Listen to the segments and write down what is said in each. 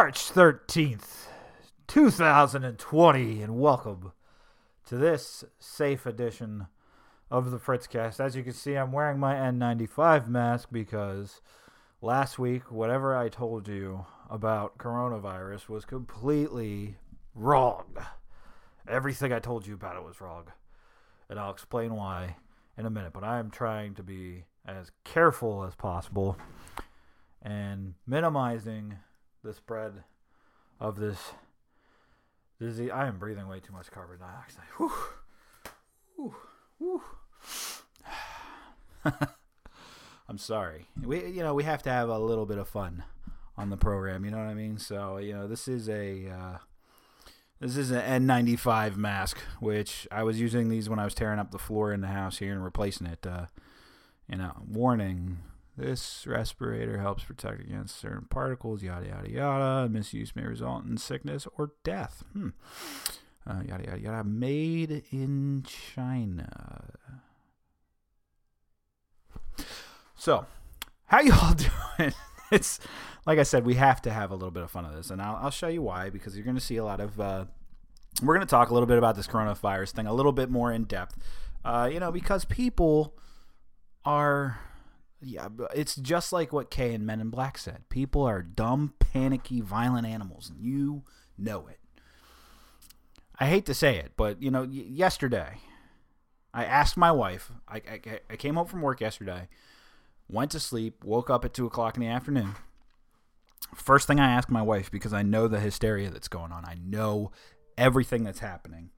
March 13th, 2020, and welcome to this safe edition of the FritzCast. As you can see, I'm wearing my N95 mask because last week, whatever I told you about coronavirus was completely wrong. Everything I told you about it was wrong, and I'll explain why in a minute, but I am trying to be as careful as possible and minimizing the spread of this disease. I am breathing way too much carbon dioxide. Whew. I'm sorry. We have to have a little bit of fun on the program. You know what I mean? So this is an N95 mask, which I was using these when I was tearing up the floor in the house here and replacing it. Warning. This respirator helps protect against certain particles, yada, yada, yada. Misuse may result in sickness or death. Yada, yada, yada. Made in China. So, how you all doing? It's, like I said, we have to have a little bit of fun of this. And I'll show you why, because you're going to see a lot of... we're going to talk a little bit about this coronavirus thing a little bit more in depth. Because people are... Yeah, it's just like what Kay and Men in Black said. People are dumb, panicky, violent animals, and you know it. I hate to say it, but, yesterday, I asked my wife. I came home from work yesterday, went to sleep, woke up at 2 o'clock in the afternoon. First thing I asked my wife, because I know the hysteria that's going on. I know everything that's happening.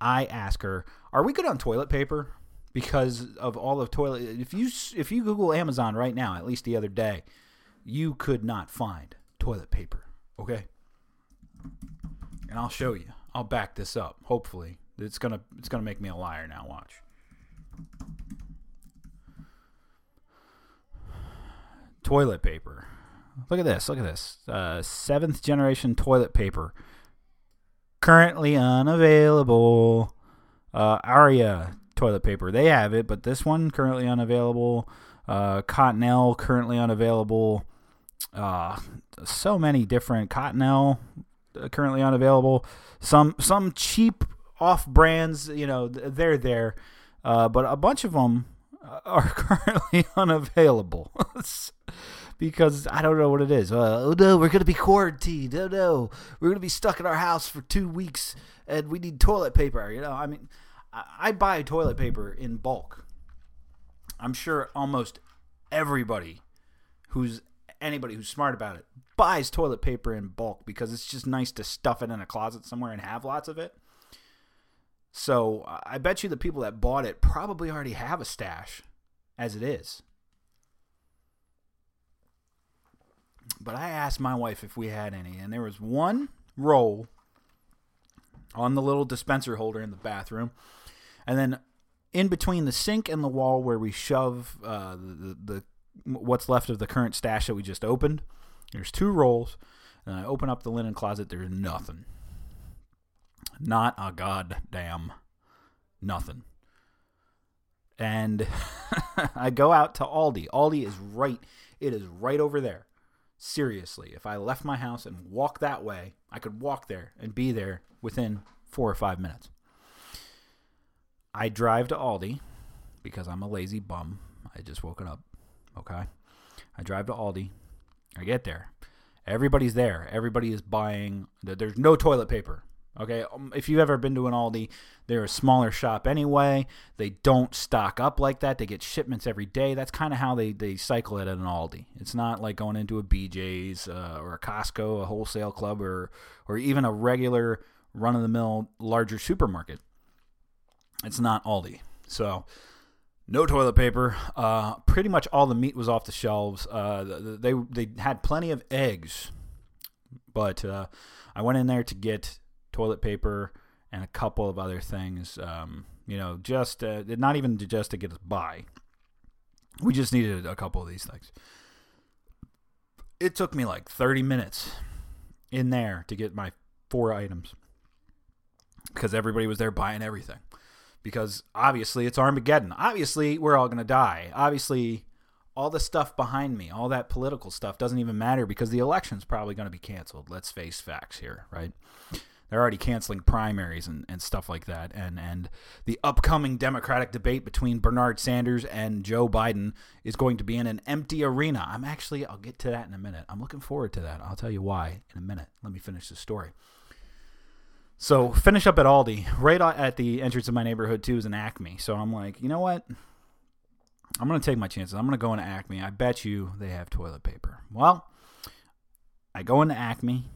I ask her, are we good on toilet paper? Because of all of toilet, if you Google Amazon right now, at least the other day, you could not find toilet paper, okay? And I'll show you. I'll back this up. Hopefully, it's gonna make me a liar now. Watch. Toilet paper. Look at this. Look at this. Seventh generation toilet paper, currently unavailable. Aria. Toilet paper, they have it, but this one currently unavailable. Cottonelle currently unavailable. So many different Cottonelle currently unavailable. Some cheap off brands, they're there, but a bunch of them are currently unavailable because I don't know what it is. Oh no, we're gonna be quarantined. Oh no, we're gonna be stuck in our house for 2 weeks, and we need toilet paper. I mean. I buy toilet paper in bulk. I'm sure almost everybody who's smart about it buys toilet paper in bulk because it's just nice to stuff it in a closet somewhere and have lots of it. So I bet you the people that bought it probably already have a stash as it is. But I asked my wife if we had any, and there was one roll on the little dispenser holder in the bathroom. And then in between the sink and the wall where we shove the what's left of the current stash that we just opened, there's two rolls. And I open up the linen closet, there's nothing. Not a goddamn nothing. And I go out to Aldi. Aldi is right. It is right over there. Seriously, if I left my house and walked that way, I could walk there and be there within 4 or 5 minutes. I drive to Aldi because I'm a lazy bum. I just woken up, okay? I drive to Aldi. I get there. Everybody's there. Everybody is buying. There's no toilet paper, okay? If you've ever been to an Aldi, they're a smaller shop anyway. They don't stock up like that. They get shipments every day. That's kind of how they cycle it at an Aldi. It's not like going into a BJ's or a Costco, a wholesale club, or even a regular run-of-the-mill larger supermarket. It's not Aldi. So, no toilet paper. Pretty much all the meat was off the shelves. They had plenty of eggs. But I went in there to get toilet paper and a couple of other things. Not even just to get us by. We just needed a couple of these things. It took me like 30 minutes in there to get my 4 items because everybody was there buying everything, because obviously it's Armageddon. Obviously we're all going to die. Obviously all the stuff behind me, all that political stuff doesn't even matter because the election's probably going to be canceled. Let's face facts here, right? They're already canceling primaries and stuff like that. And the upcoming Democratic debate between Bernard Sanders and Joe Biden is going to be in an empty arena. I'll get to that in a minute. I'm looking forward to that. I'll tell you why in a minute. Let me finish the story. So finish up at Aldi. Right at the entrance of my neighborhood, too, is an Acme. So I'm like, you know what? I'm going to take my chances. I'm going to go into Acme. I bet you they have toilet paper. Well, I go into Acme.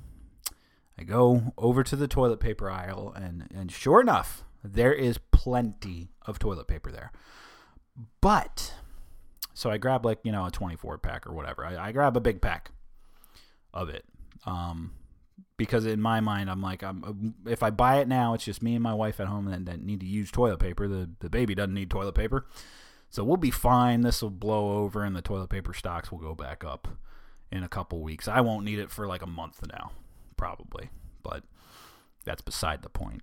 I go over to the toilet paper aisle, and sure enough, there is plenty of toilet paper there. But, so I grab like, you know, a 24-pack or whatever. I grab a big pack of it because in my mind, I'm like, if I buy it now, it's just me and my wife at home that need to use toilet paper. The baby doesn't need toilet paper. So we'll be fine. This will blow over, and the toilet paper stocks will go back up in a couple weeks. I won't need it for like a month now. Probably, but that's beside the point.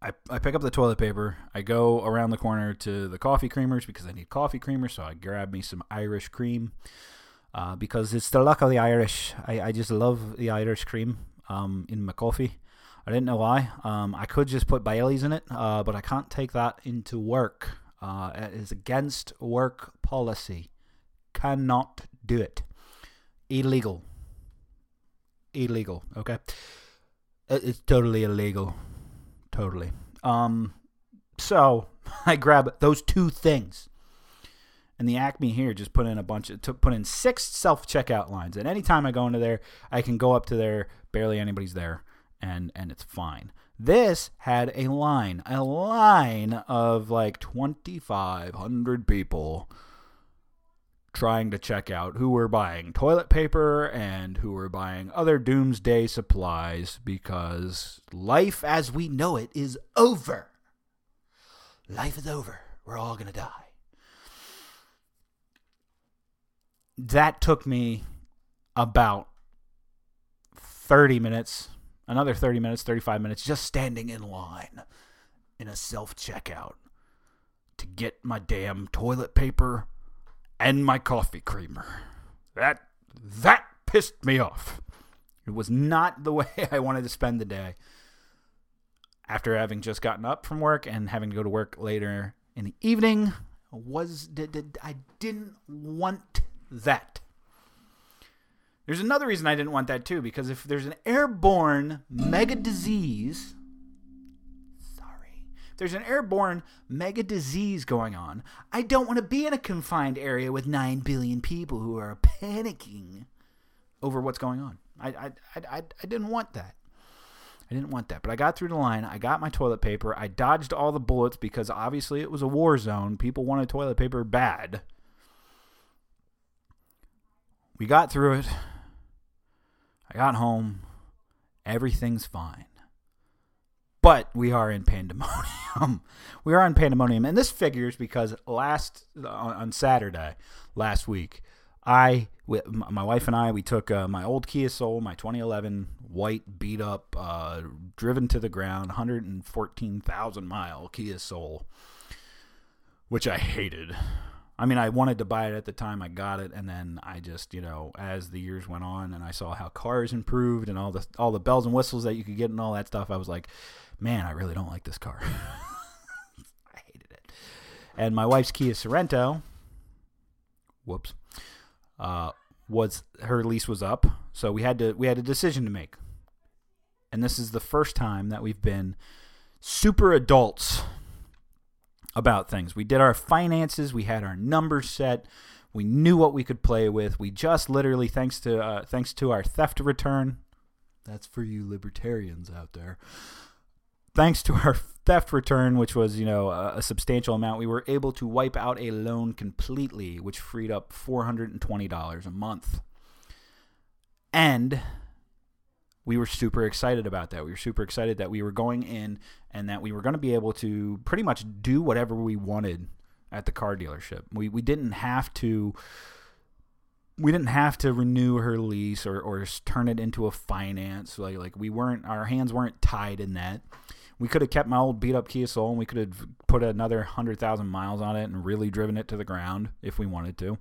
I pick up the toilet paper. I go around the corner to the coffee creamers because I need coffee creamers, so I grab me some Irish cream because it's the luck of the Irish. I just love the Irish cream in my coffee. I didn't know why. I could just put Baileys in it, but I can't take that into work. It is against work policy. Cannot do it. Illegal, okay? It's totally illegal. Totally. So I grab those two things. And the Acme here just put in 6 self-checkout lines. And anytime I go into there, I can go up to there, barely anybody's there, and it's fine. This had a line of like 2,500 people trying to check out, who were buying toilet paper and who were buying other doomsday supplies because life as we know it is over. Life is over. We're all going to die. That took me about 30 minutes, another 30 minutes, 35 minutes, just standing in line in a self-checkout to get my damn toilet paper and my coffee creamer. That pissed me off. It was not the way I wanted to spend the day after having just gotten up from work and having to go to work later in the evening. I didn't want that. There's another reason I didn't want that too, because if there's an airborne mega disease... There's an airborne mega disease going on. I don't want to be in a confined area with 9 billion people who are panicking over what's going on. I didn't want that. I didn't want that. But I got through the line. I got my toilet paper. I dodged all the bullets because obviously it was a war zone. People wanted toilet paper bad. We got through it. I got home. Everything's fine. But we are in pandemonium. We are in pandemonium. And this figures because on Saturday, last week, my wife and I, we took my old Kia Soul, my 2011 white, beat up, driven to the ground, 114,000 mile Kia Soul, which I hated. I mean, I wanted to buy it at the time I got it, and then I just, you know, as the years went on and I saw how cars improved and all the bells and whistles that you could get and all that stuff, I was like, man, I really don't like this car. I hated it. And my wife's Kia Sorento, whoops, her lease was up, so we had a decision to make. And this is the first time that we've been super adults about things. We did our finances. We had our numbers set. We knew what we could play with. We just literally, thanks to our theft return, that's for you libertarians out there. Thanks to our theft return, which was, you know, a substantial amount, we were able to wipe out a loan completely, which freed up $420 a month. And we were super excited about that. We were super excited that we were going in and that we were going to be able to pretty much do whatever we wanted at the car dealership. We didn't have to renew her lease or turn it into a finance. Like we weren't, our hands weren't tied in that. We could have kept my old beat up Kia Soul and we could have put another 100,000 miles on it and really driven it to the ground if we wanted to.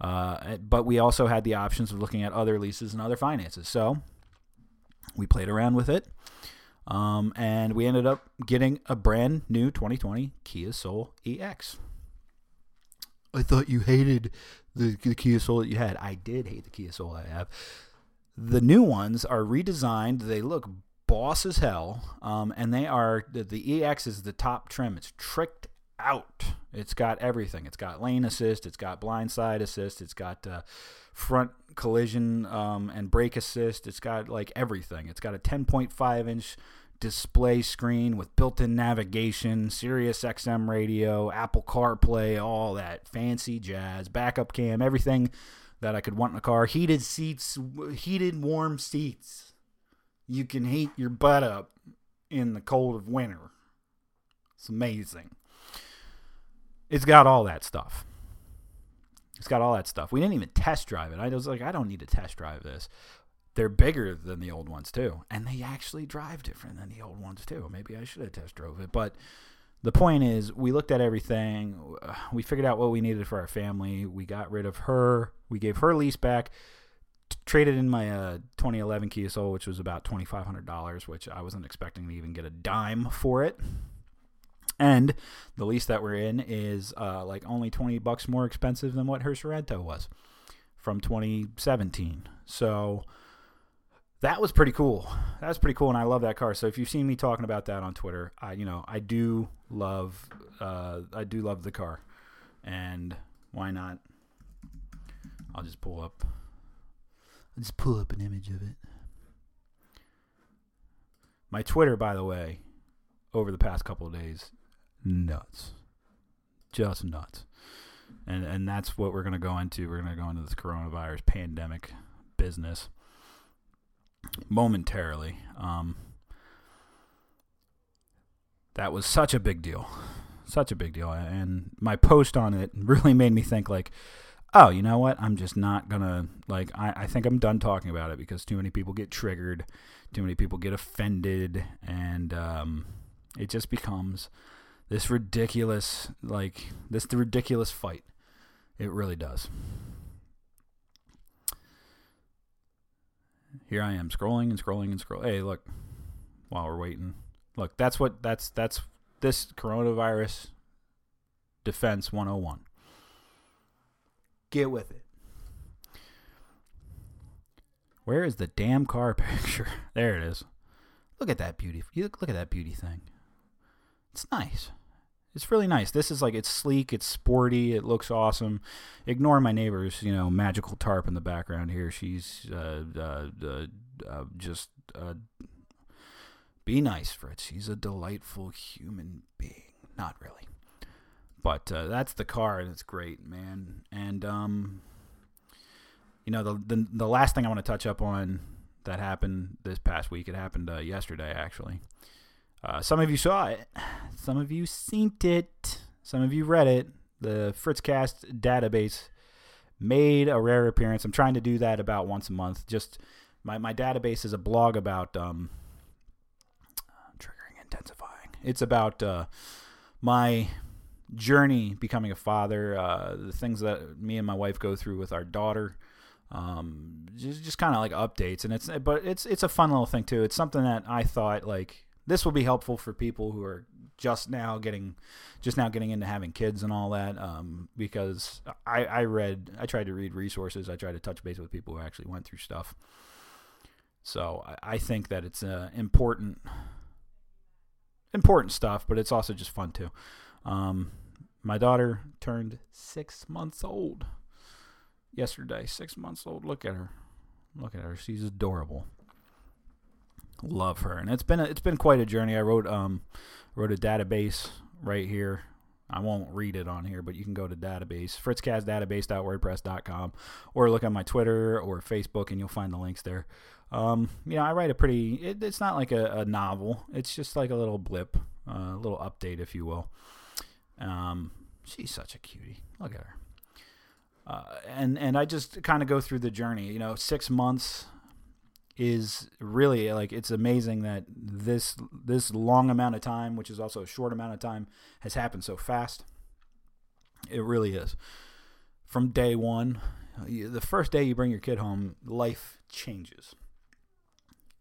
But we also had the options of looking at other leases and other finances. So we played around with it. And we ended up getting a brand new 2020 Kia Soul EX. I thought you hated the Kia Soul that you had. I did hate the Kia Soul I have. The new ones are redesigned. They look boss as hell. And they are, the EX is the top trim. It's tricked out. It's got everything. It's got lane assist. It's got blind side assist. It's got front collision and brake assist. It's got like everything. It's got a 10.5 inch display screen with built-in navigation, Sirius XM radio, Apple CarPlay, all that fancy jazz, backup cam, everything that I could want in a car, heated seats, heated warm seats. You can heat your butt up in the cold of winter. It's amazing. It's got all that stuff. It's got all that stuff. We didn't even test drive it. I was like, I don't need to test drive this. They're bigger than the old ones, too. And they actually drive different than the old ones, too. Maybe I should have test drove it. But the point is, we looked at everything. We figured out what we needed for our family. We got rid of her. We gave her lease back. Traded in my 2011 Kia Soul, which was about $2,500, which I wasn't expecting to even get a dime for it. And the lease that we're in is like only $20 more expensive than what her Sorento was from 2017. So that was pretty cool. That was pretty cool, and I love that car. So if you've seen me talking about that on Twitter, I do love the car, and why not? I'll just pull up an image of it. My Twitter, by the way, over the past couple of days, nuts, just nuts, and that's what we're gonna go into. We're gonna go into this coronavirus pandemic business momentarily. That was such a big deal, and my post on it really made me think, like, oh, you know what, I'm just not gonna, like, I think I'm done talking about it because too many people get triggered, too many people get offended, and it just becomes this ridiculous fight. It really does. Here I am scrolling. Hey, look, while we're waiting. Look, that's this coronavirus defense 101. Get with it. Where is the damn car picture? There it is. Look at that beauty. Look at that beauty thing. It's nice. It's really nice. This is like, it's sleek, it's sporty, it looks awesome. Ignore my neighbor's, magical tarp in the background here. She's just be nice, Fritz. She's a delightful human being. Not really, but that's the car, and it's great, man. And the last thing I want to touch up on that happened this past week. It happened yesterday, actually. Some of you saw it. Some of you seen it. Some of you read it. The FritzCast database made a rare appearance. I'm trying to do that about once a month. Just my database is a blog about triggering, intensifying. It's about my journey becoming a father, the things that me and my wife go through with our daughter. Just kind of like updates, and it's a fun little thing too. It's something that I thought, like, this will be helpful for people who are just now getting into having kids and all that, because I tried to read resources. I tried to touch base with people who actually went through stuff. So I think that it's important stuff, but it's also just fun too. My daughter turned 6 months old yesterday. 6 months old. Look at her. She's adorable. Love her, and it's been quite a journey. I wrote a database right here. I won't read it on here, but you can go to database, fritzcastdatabase.wordpress.com, or look on my Twitter or Facebook, and you'll find the links there. I write a pretty. It's not like a novel. It's just like a little blip, a little update, if you will. She's such a cutie. Look at her. And I just kind of go through the journey. 6 months. is really, like, it's amazing that this long amount of time, which is also a short amount of time, has happened so fast. It really is. From day one, the first day you bring your kid home, life changes.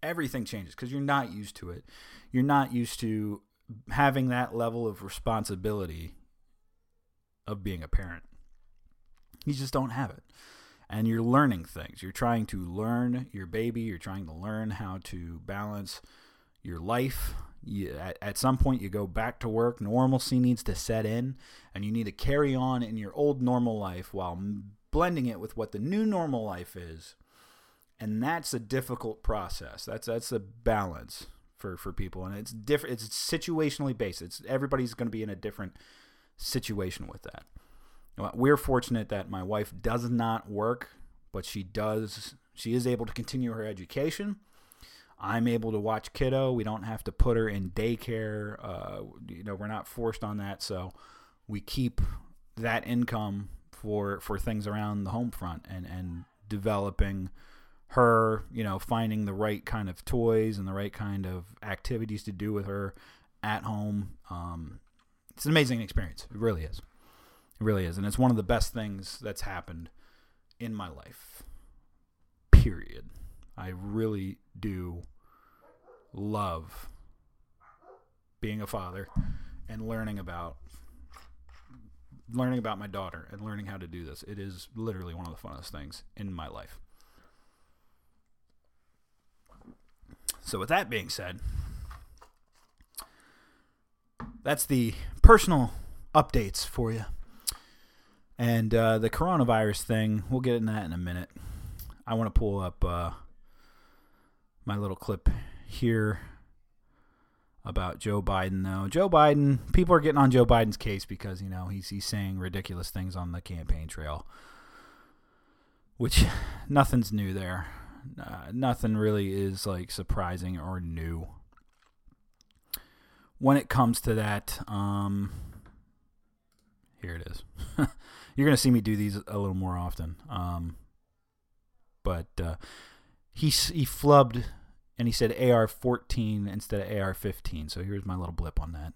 Everything changes because you're not used to it. You're not used to having that level of responsibility of being a parent. You just don't have it. And you're learning things. You're trying to learn your baby. You're trying to learn how to balance your life. At some point, you go back to work. Normalcy needs to set in, and you need to carry on in your old normal life while blending it with what the new normal life is. And that's a difficult process. That's a balance for people, and it's different. It's situationally based. Everybody's going to be in a different situation with that. We're fortunate that my wife does not work, but she is able to continue her education. I'm able to watch kiddo. We don't have to put her in daycare. We're not forced on that, so we keep that income for things around the home front and developing her, finding the right kind of toys and the right kind of activities to do with her at home. It's an amazing experience. It really is. It really is, and it's one of the best things that's happened in my life, period. I really do love being a father and learning about my daughter and learning how to do this. It is literally one of the funnest things in my life. So with that being said, that's the personal updates for you. And the coronavirus thing, we'll get into that in a minute. I want to pull up my little clip here about Joe Biden, though. Joe Biden, people are getting on Joe Biden's case because, he's saying ridiculous things on the campaign trail, which nothing's new there. Nothing really is, surprising or new. When it comes to that, here it is. You're going to see me do these a little more often. But he flubbed, and he said AR-14 instead of AR-15. So here's my little blip on that.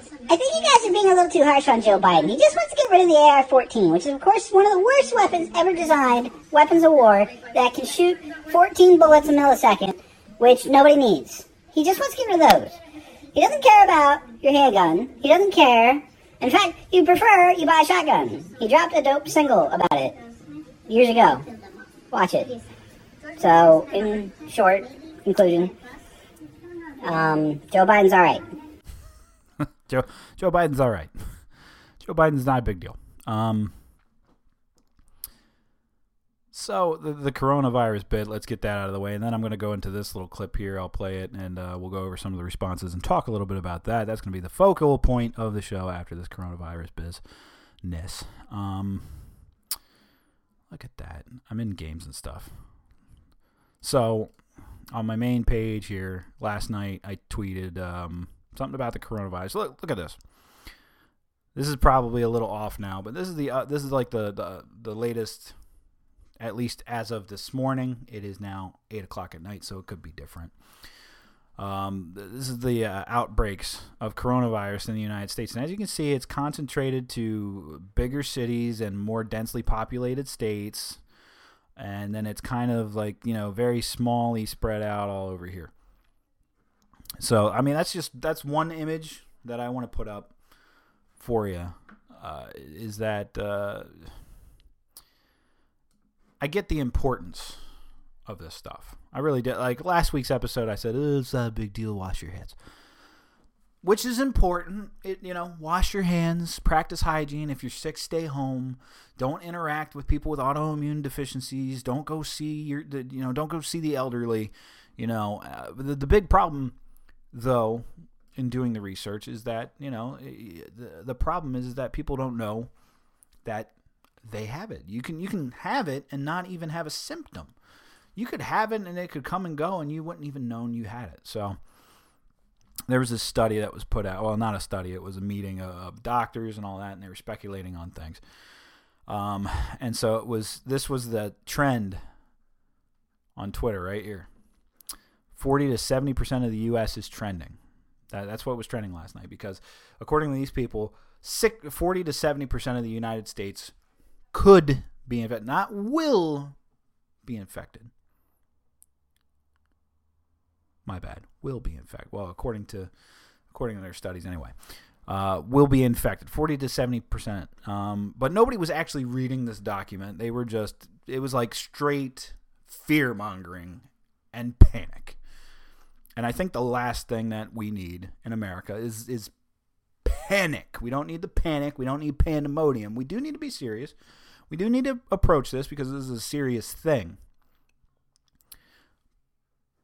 I think you guys are being a little too harsh on Joe Biden. He just wants to get rid of the AR-14, which is, of course, one of the worst weapons ever designed, weapons of war, that can shoot 14 bullets a millisecond, which nobody needs. He just wants to get rid of those. He doesn't care about your handgun. He doesn't care. In fact, you prefer you buy a shotgun. He dropped a dope single about it years ago. Watch it. So, in short, conclusion, Joe Biden's all right. Joe Biden's all right. Joe Biden's not a big deal. So the coronavirus bit, let's get that out of the way, and then I'm going to go into this little clip here. I'll play it, and we'll go over some of the responses and talk a little bit about that. That's going to be the focal point of the show after this coronavirus bizness. Look at that. I'm in games and stuff. So on my main page here, last night I tweeted something about the coronavirus. Look at this. This is probably a little off now, but this is the latest. At least as of this morning, it is now 8 o'clock at night, so it could be different. This is the outbreaks of coronavirus in the United States. And as you can see, it's concentrated to bigger cities and more densely populated states. And then it's kind of very smallly spread out all over here. So, that's one image that I want to put up for you, is that... I get the importance of this stuff. I really did. Like last week's episode, I said, it's not a big deal. Wash your hands, which is important. Wash your hands, practice hygiene. If you're sick, stay home. Don't interact with people with autoimmune deficiencies. Don't go see the elderly. The big problem though in doing the research is that, the problem is that people don't know that they have it. You can have it and not even have a symptom. You could have it and it could come and go and you wouldn't even known you had it. So there was a study that was put out. Well, not a study. It was a meeting of doctors and all that, and they were speculating on things. And so this was the trend on Twitter right here. 40 to 70% of the U.S. is trending. That's what was trending last night, because according to these people, 40 to 70% of the United States could be infected, not will be infected. My bad. Will be infected. Well, according to their studies, anyway, will be infected. 40 to 70%. But nobody was actually reading this document. They were just. It was like straight fear mongering and panic. And I think the last thing that we need in America is panic. We don't need the panic. We don't need pandemonium. We do need to be serious. We do need to approach this because this is a serious thing.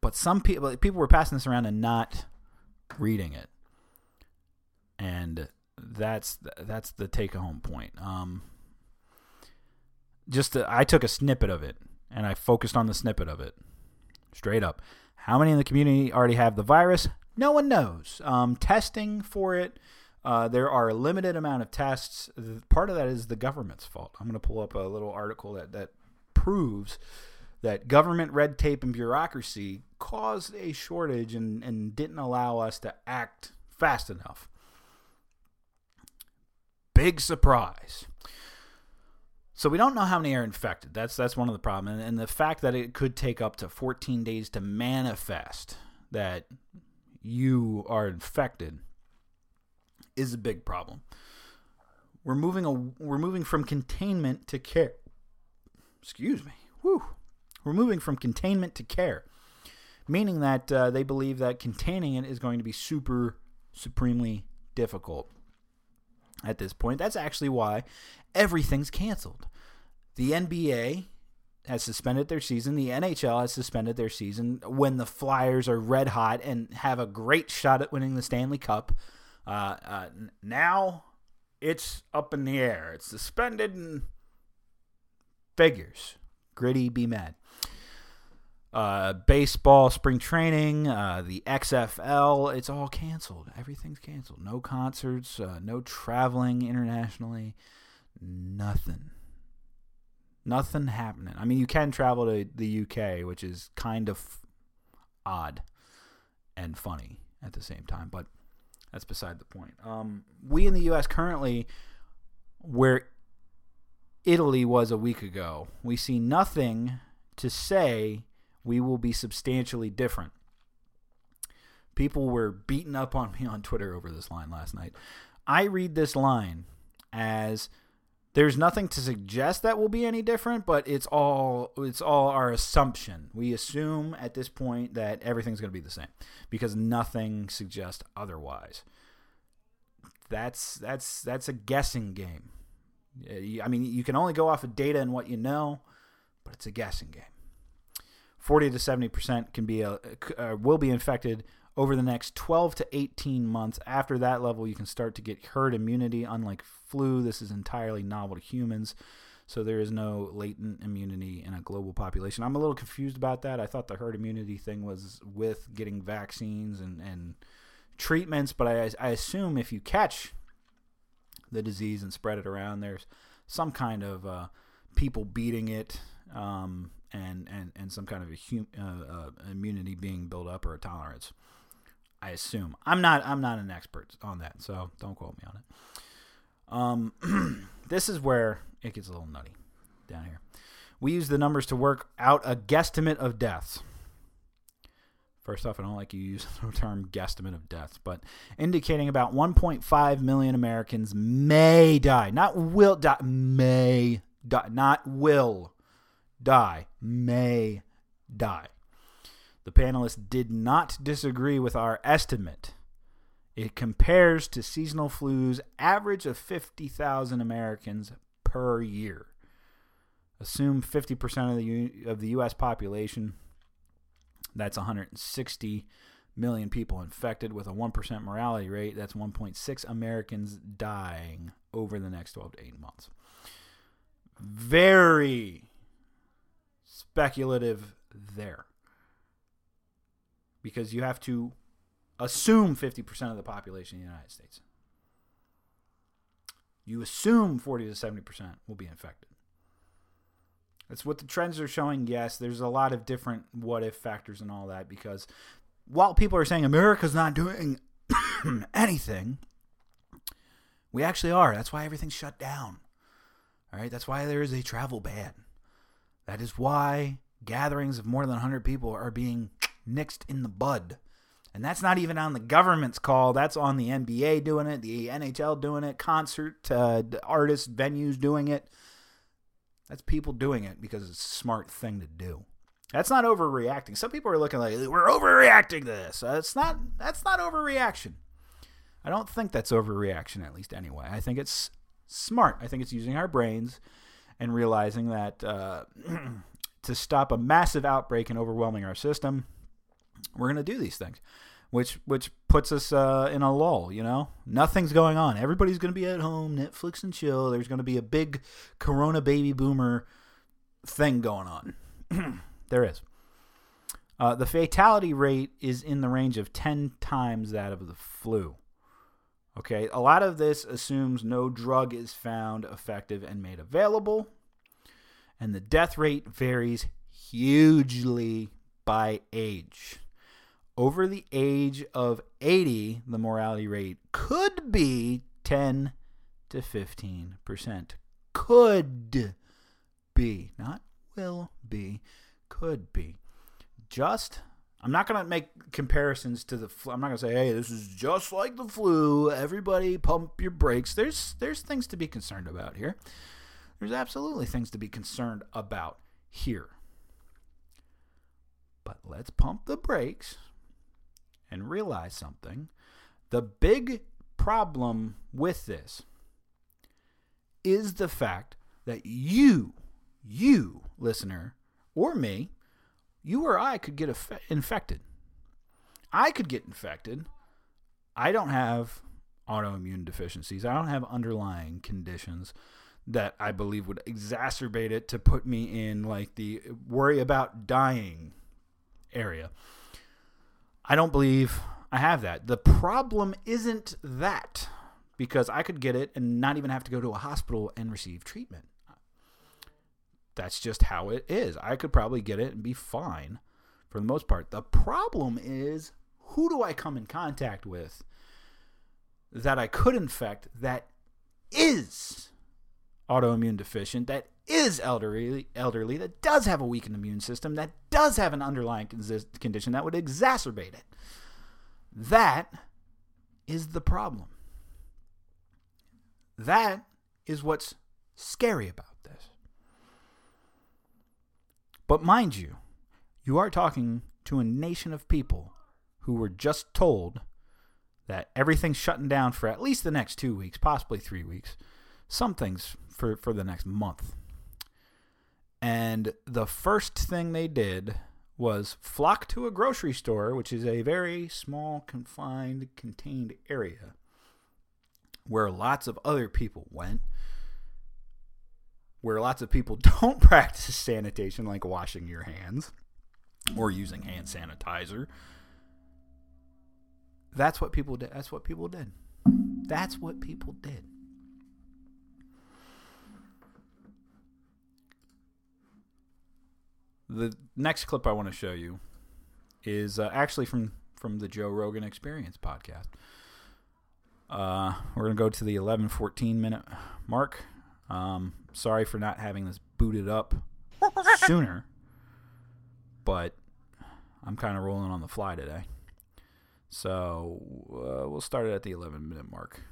But some people were passing this around and not reading it. And that's the take-home point. I took a snippet of it, and I focused on the snippet of it. Straight up. How many in the community already have the virus? No one knows. Testing for it, there are a limited amount of tests. Part of that is the government's fault. I'm going to pull up a little article that proves that government red tape and bureaucracy caused a shortage and didn't allow us to act fast enough. Big surprise. So we don't know how many are infected. That's one of the problems. And the fact that it could take up to 14 days to manifest that you are infected is a big problem. We're moving from containment to care. Excuse me. Whew. We're moving from containment to care, meaning that they believe that containing it is going to be supremely difficult at this point. That's actually why everything's canceled. The NBA has suspended their season. The NHL has suspended their season when the Flyers are red hot and have a great shot at winning the Stanley Cup. Now it's up in the air. It's suspended and figures. Gritty, be mad. Baseball, spring training, the XFL, it's all canceled. Everything's canceled. No concerts, no traveling internationally, nothing. Nothing happening. I mean, you can travel to the UK, which is kind of odd and funny at the same time, but that's beside the point. We in the U.S. currently, where Italy was a week ago, we see nothing to say we will be substantially different. People were beating up on me on Twitter over this line last night. I read this line as there's nothing to suggest that we'll be any different, but it's all our assumption. We assume at this point that everything's going to be the same because nothing suggests otherwise. That's a guessing game. I mean, you can only go off of data and what you know, but it's a guessing game. 40 to 70% can be will be infected over the next 12 to 18 months. After that level, you can start to get herd immunity. Unlike flu, this is entirely novel to humans, so there is no latent immunity in a global population. I'm a little confused about that. I thought the herd immunity thing was with getting vaccines and treatments, but I assume if you catch the disease and spread it around, there's some kind of people beating it, and some kind of immunity being built up, or a tolerance, I assume. I'm not an expert on that, so don't quote me on it. This is where it gets a little nutty down here. We use the numbers to work out a guesstimate of deaths. First off, I don't like you use the term guesstimate of deaths, but indicating about 1.5 million Americans may die. Not will die. May die. Not will die. May die. The panelists did not disagree with our estimate. It compares to seasonal flu's average of 50,000 Americans per year. Assume 50% of the U.S. population. That's 160 million people infected with a 1% mortality rate. That's 1.6 Americans dying over the next 12 to 8 months. Very speculative there. Because you have to assume 50% of the population in the United States. You assume 40 to 70% will be infected. That's what the trends are showing. Yes, there's a lot of different what-if factors and all that, because while people are saying America's not doing anything, we actually are. That's why everything's shut down. All right? That's why there is a travel ban. That is why gatherings of more than 100 people are being nixed in the bud. And that's not even on the government's call. That's on the NBA doing it, the NHL doing it, concert artists, venues doing it. That's people doing it because it's a smart thing to do. That's not overreacting. Some people are looking like, we're overreacting to this. That's not overreaction. I don't think that's overreaction, at least anyway. I think it's smart. I think it's using our brains and realizing that to stop a massive outbreak and overwhelming our system, we're going to do these things, which puts us in a lull, you know? Nothing's going on. Everybody's going to be at home, Netflix and chill. There's going to be a big Corona baby boomer thing going on. There is. The fatality rate is in the range of 10 times that of the flu. Okay, a lot of this assumes no drug is found effective and made available, and the death rate varies hugely by age. Over the age of 80, the mortality rate could be 10 to 15%. Could be. Not will be. Could be. Just... I'm not going to make comparisons to the flu. I'm not going to say, hey, this is just like the flu. Everybody pump your brakes. There's things to be concerned about here. There's absolutely things to be concerned about here. But let's pump the brakes and realize something. The big problem with this is the fact that you listener, or me, you or I could get infected. I could get infected. I don't have autoimmune deficiencies. I don't have underlying conditions that I believe would exacerbate it to put me in like the worry about dying area. I don't believe I have that. The problem isn't that, because I could get it and not even have to go to a hospital and receive treatment. That's just how it is. I could probably get it and be fine for the most part. The problem is, who do I come in contact with that I could infect, that is autoimmune deficient, that is elderly, that does have a weakened immune system, that does have an underlying condition that would exacerbate it? That is the problem. That is what's scary about. But mind you, you are talking to a nation of people who were just told that everything's shutting down for at least the next 2 weeks, possibly 3 weeks, some things for the next month. And the first thing they did was flock to a grocery store, which is a very small, confined, contained area where lots of other people went, where lots of people don't practice sanitation, like washing your hands or using hand sanitizer. That's what people did. That's what people did. That's what people did. The next clip I want to show you is actually from the Joe Rogan Experience podcast. We're going to go to the 11:14 minute mark. Sorry for not having this booted up sooner, but I'm kind of rolling on the fly today. So we'll start it at the 11-minute mark.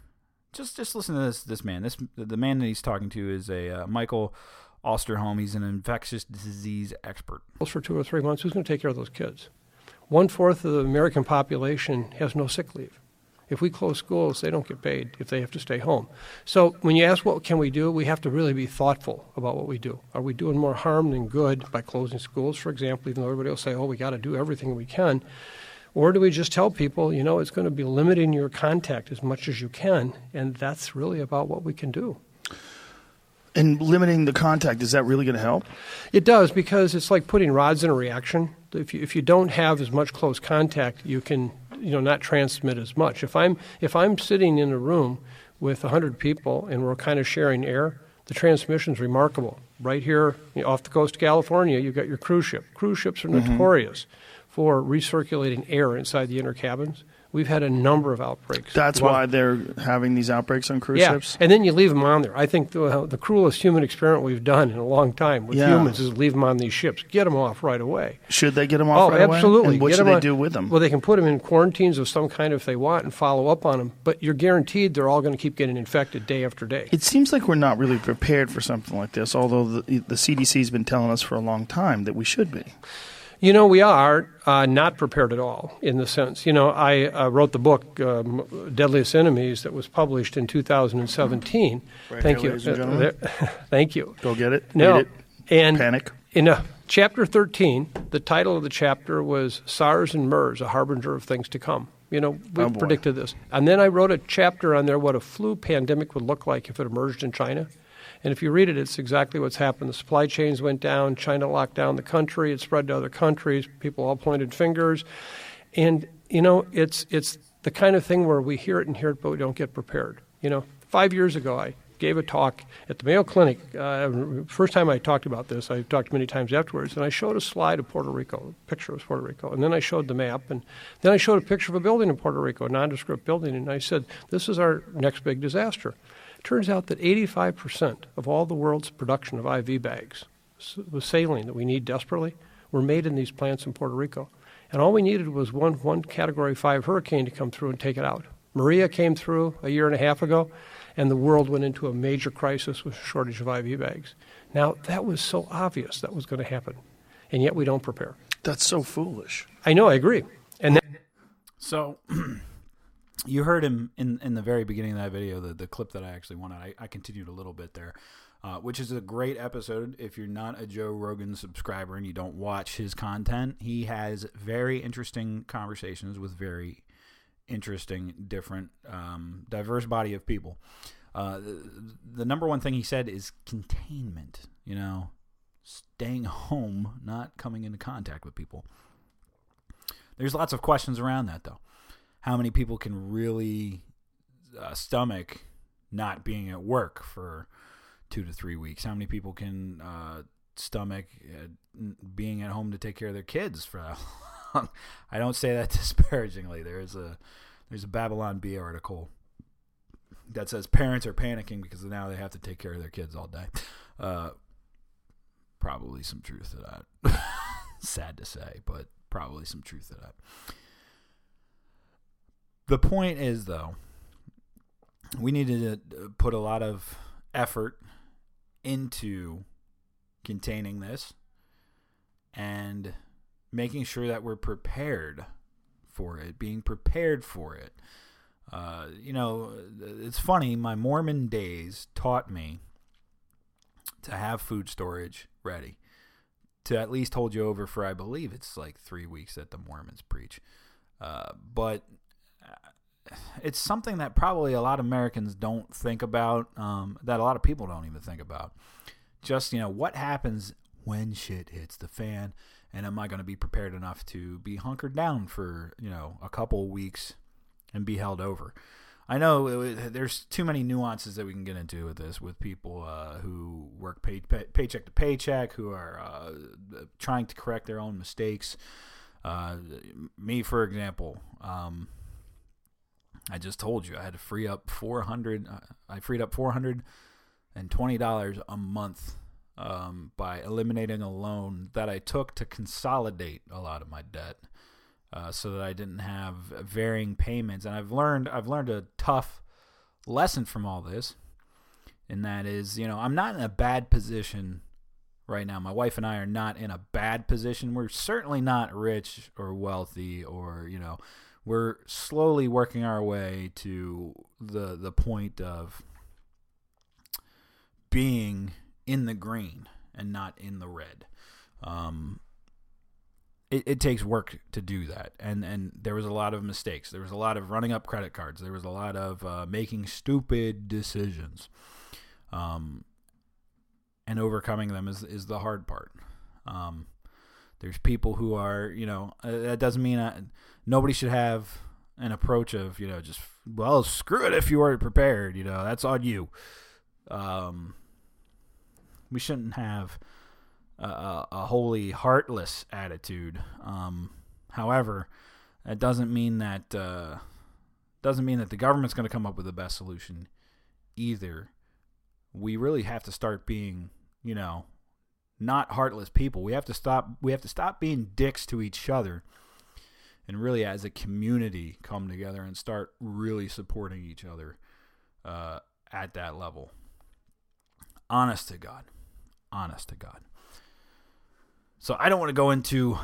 Just listen to this man. The man that he's talking to is a Michael Osterholm. He's an infectious disease expert. For 2 or 3 months, who's going to take care of those kids? 1/4 of the American population has no sick leave. If we close schools, they don't get paid if they have to stay home. So when you ask what can we do, we have to really be thoughtful about what we do. Are we doing more harm than good by closing schools, for example, even though everybody will say, oh, we got to do everything we can? Or do we just tell people, you know, it's going to be limiting your contact as much as you can, and that's really about what we can do. And limiting the contact, is that really going to help? It does, because it's like putting rods in a reaction. If you don't have as much close contact, you can not transmit as much. If I'm sitting in a room with 100 people and we're kind of sharing air, the transmission's remarkable. Right here, you know, off the coast of California, you've got your cruise ship. Cruise ships are notorious for recirculating air inside the inner cabins. We've had a number of outbreaks. That's why they're having these outbreaks on cruise ships? Yeah, and then you leave them on there. I think the cruelest human experiment we've done in a long time with humans is leave them on these ships. Get them off right away. Should they get them off right away? Oh, absolutely. And what should they do with them? Well, they can put them in quarantines of some kind if they want and follow up on them, but you're guaranteed they're all going to keep getting infected day after day. It seems like we're not really prepared for something like this, although the CDC's been telling us for a long time that we should be. You know, we are not prepared at all in the sense. You know, I wrote the book, Deadliest Enemies, that was published in 2017. Right. Thank you. Ladies and gentlemen. Thank you. Go get it. No. Read it. And panic. In chapter 13, the title of the chapter was SARS and MERS, a harbinger of things to come. You know, we predicted this. And then I wrote a chapter on there what a flu pandemic would look like if it emerged in China. And if you read it, it's exactly what's happened. The supply chains went down. China locked down the country. It spread to other countries. People all pointed fingers. And, you know, it's the kind of thing where we hear it and hear it, but we don't get prepared. You know, 5 years ago, I gave a talk at the Mayo Clinic. First time I talked about this, I've talked many times afterwards, and I showed a slide of Puerto Rico, a picture of Puerto Rico, and then I showed the map, and then I showed a picture of a building in Puerto Rico, a nondescript building, and I said, this is our next big disaster. Turns out that 85% of all the world's production of IV bags, the saline that we need desperately, were made in these plants in Puerto Rico. And all we needed was one Category 5 hurricane to come through and take it out. Maria came through a year and a half ago, and the world went into a major crisis with a shortage of IV bags. Now, that was so obvious that was going to happen, and yet we don't prepare. That's so foolish. I know, I agree. And so... You heard him in the very beginning of that video, the clip that I actually wanted. I continued a little bit there, which is a great episode. If you're not a Joe Rogan subscriber and you don't watch his content, he has very interesting conversations with very interesting, different, diverse body of people. The number one thing he said is containment, you know, staying home, not coming into contact with people. There's lots of questions around that, though. How many people can really stomach not being at work for 2 to 3 weeks? How many people can stomach being at home to take care of their kids for that long? I don't say that disparagingly. There's a Babylon Bee article that says parents are panicking because now they have to take care of their kids all day. Probably some truth to that. Sad to say, but probably some truth to that. The point is, though, we needed to put a lot of effort into containing this and making sure that we're prepared for it, being prepared for it. You know, it's funny. My Mormon days taught me to have food storage ready, to at least hold you over for, I believe, it's like 3 weeks that the Mormons preach. But... it's something that probably a lot of Americans don't think about, that a lot of people don't even think about. Just, you know, what happens when shit hits the fan, and am I going to be prepared enough to be hunkered down for, you know, a couple weeks and be held over? I know there's too many nuances that we can get into with this, with people who work paycheck to paycheck, who are trying to correct their own mistakes. Me, for example, I just told you I had to free up $420 a month by eliminating a loan that I took to consolidate a lot of my debt, so that I didn't have varying payments. And I've learned a tough lesson from all this, and that is, you know, I'm not in a bad position right now. My wife and I are not in a bad position. We're certainly not rich or wealthy, or, you know, we're slowly working our way to the point of being in the green and not in the red. It takes work to do that. And there was a lot of mistakes. There was a lot of running up credit cards. There was a lot of making stupid decisions. And overcoming them is the hard part. There's people who are, you know, that doesn't mean nobody should have an approach of, you know, just, well, screw it if you weren't prepared, you know, that's on you. We shouldn't have a wholly heartless attitude. However, that doesn't mean that the government's going to come up with the best solution either. We really have to start being, not heartless people. We have to stop being dicks to each other and really as a community come together and start really supporting each other at that level. Honest to God. So I don't want to go into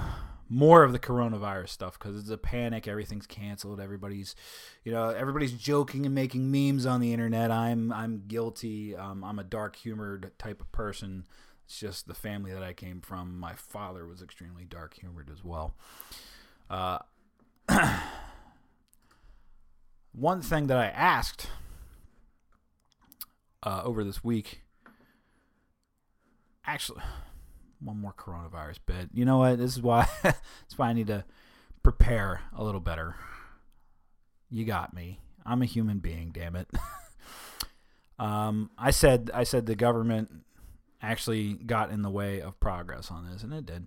more of the coronavirus stuff because it's a panic. Everything's canceled. Everybody's joking and making memes on the internet. I'm guilty. I'm a dark-humored type of person. It's just the family that I came from. My father was extremely dark-humored as well. One thing that I asked over this week, actually, one more coronavirus bit. You know what? This is why I need to prepare a little better. You got me. I'm a human being, damn it. I said the government actually got in the way of progress on this, and it did.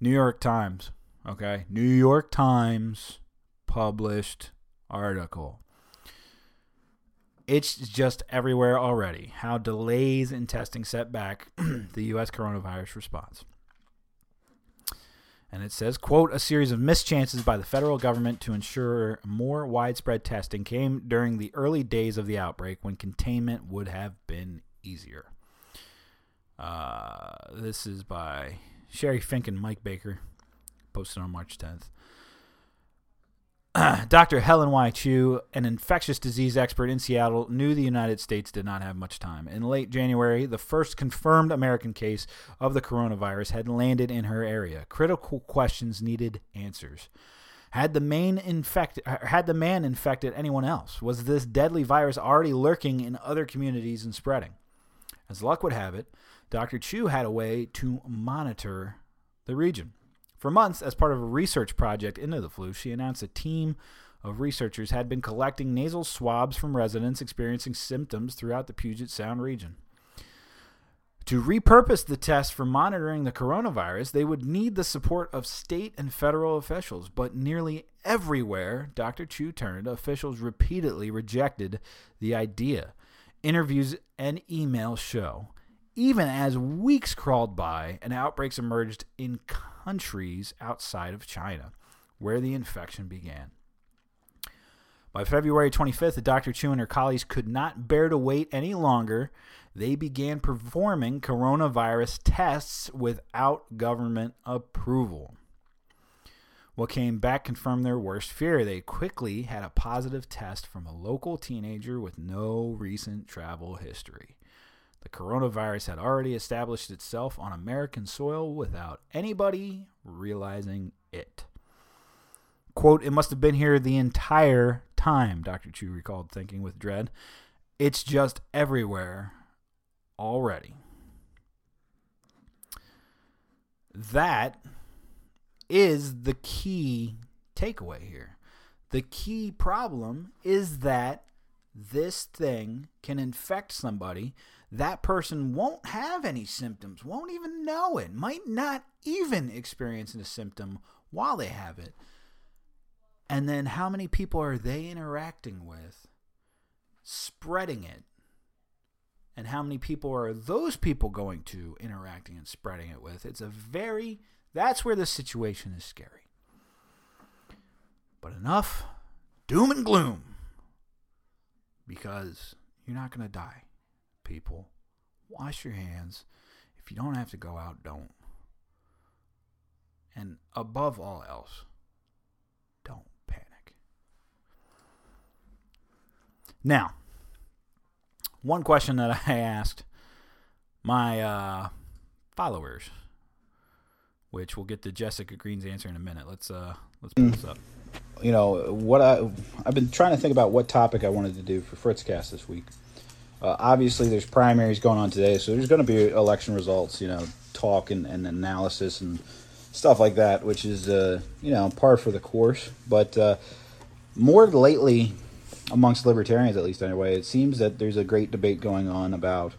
New York Times, okay? New York Times published article. It's just everywhere already. How delays in testing set back the U.S. coronavirus response. And it says, quote, a series of mischances by the federal government to ensure more widespread testing came during the early days of the outbreak when containment would have been easier. This is by Sherry Fink and Mike Baker, posted on March 10th. Dr. Helen Y. Chu, an infectious disease expert in Seattle, knew the United States did not have much time. In late January, the first confirmed American case of the coronavirus had landed in her area. Critical questions needed answers. Had the man infected anyone else? Was this deadly virus already lurking in other communities and spreading? As luck would have it, Dr. Chu had a way to monitor the region. For months, as part of a research project into the flu, she announced a team of researchers had been collecting nasal swabs from residents experiencing symptoms throughout the Puget Sound region. To repurpose the test for monitoring the coronavirus, they would need the support of state and federal officials, but nearly everywhere Dr. Chu turned, officials repeatedly rejected the idea. Interviews and emails show, even as weeks crawled by and outbreaks emerged in countries outside of China, where the infection began. By February 25th, Dr. Chu and her colleagues could not bear to wait any longer. They began performing coronavirus tests without government approval. What came back confirmed their worst fear. They quickly had a positive test from a local teenager with no recent travel history. The coronavirus had already established itself on American soil without anybody realizing it. Quote, it must have been here the entire time, Dr. Chu recalled, thinking with dread. It's just everywhere already. That is the key takeaway here. The key problem is that this thing can infect somebody. That person won't have any symptoms, won't even know it, might not even experience a symptom while they have it. And then how many people are they interacting with, spreading it? And how many people are those people going to interacting and spreading it with? That's where the situation is scary. But enough doom and gloom, because you're not going to die. People, wash your hands. If you don't have to go out, don't. And above all else, don't panic. Now, one question that I asked my followers, which we'll get to Jessica Green's answer in a minute. Let's pull this up. What I've been trying to think about what topic I wanted to do for FritzCast this week. Obviously, there's primaries going on today, so there's going to be election results, talk and analysis and stuff like that, which is, par for the course. But more lately, amongst libertarians, at least anyway, it seems that there's a great debate going on about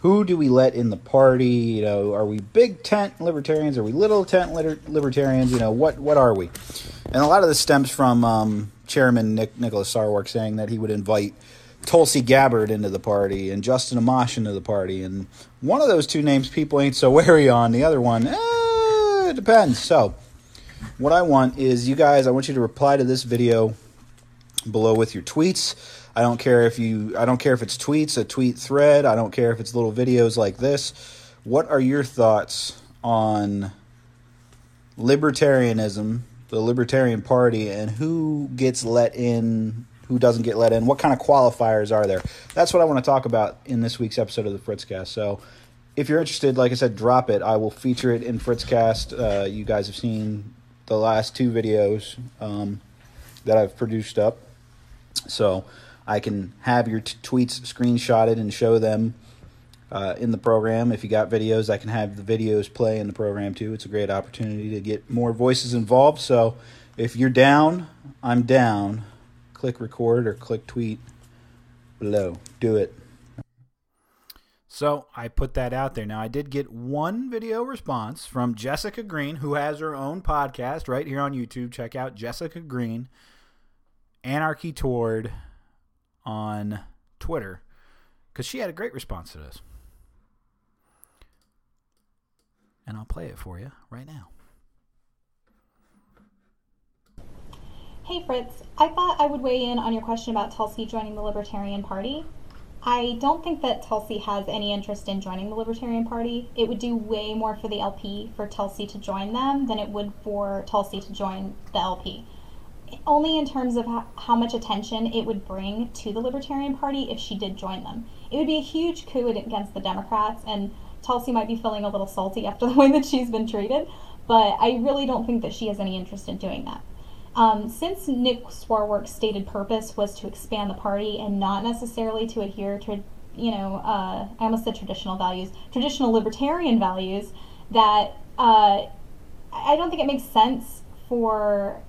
who do we let in the party? You know, are we big tent libertarians? Are we little tent libertarians? You know, what are we? And a lot of this stems from Chairman Nicholas Sarwark saying that he would invite Tulsi Gabbard into the party and Justin Amash into the party. And one of those two names people ain't so wary on. The other one, it depends. So what I want is you guys, I want you to reply to this video below with your tweets. I don't care if it's tweets, a tweet thread. I don't care if it's little videos like this. What are your thoughts on libertarianism, the Libertarian Party, and who gets let in, who doesn't get let in? What kind of qualifiers are there? That's what I want to talk about in this week's episode of the FritzCast. So if you're interested, like I said, drop it. I will feature it in FritzCast. You guys have seen the last two videos that I've produced up. So I can have your tweets screenshotted and show them in the program. If you got videos, I can have the videos play in the program too. It's a great opportunity to get more voices involved. So if you're down, I'm down. Click record or click tweet below. Do it. So I put that out there. Now, I did get one video response from Jessica Green, who has her own podcast right here on YouTube. Check out Jessica Green, Anarchy Toward, on Twitter, because she had a great response to this. And I'll play it for you right now. Hey Fritz, I thought I would weigh in on your question about Tulsi joining the Libertarian Party. I don't think that Tulsi has any interest in joining the Libertarian Party. It would do way more for the LP for Tulsi to join them than it would for Tulsi to join the LP. Only in terms of how much attention it would bring to the Libertarian Party if she did join them. It would be a huge coup against the Democrats, and Tulsi might be feeling a little salty after the way that she's been treated, but I really don't think that she has any interest in doing that. Since Nick Sarwark's stated purpose was to expand the party and not necessarily to adhere to, I almost said traditional libertarian values, that I don't think it makes sense for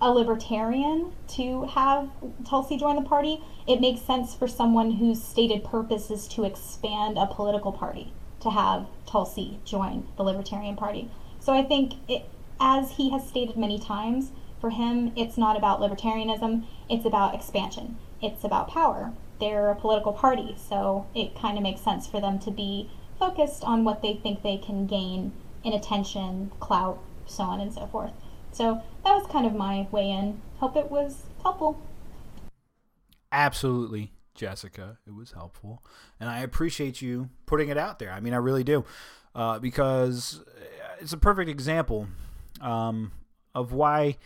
a libertarian to have Tulsi join the party. It makes sense for someone whose stated purpose is to expand a political party to have Tulsi join the Libertarian Party. So I think, as he has stated many times, for him it's not about libertarianism, it's about expansion. It's about power. They're a political party, so it kind of makes sense for them to be focused on what they think they can gain in attention, clout, so on and so forth. So that was kind of my weigh-in. Hope it was helpful. Absolutely, Jessica. It was helpful. And I appreciate you putting it out there. I mean, I really do. Because it's a perfect example of why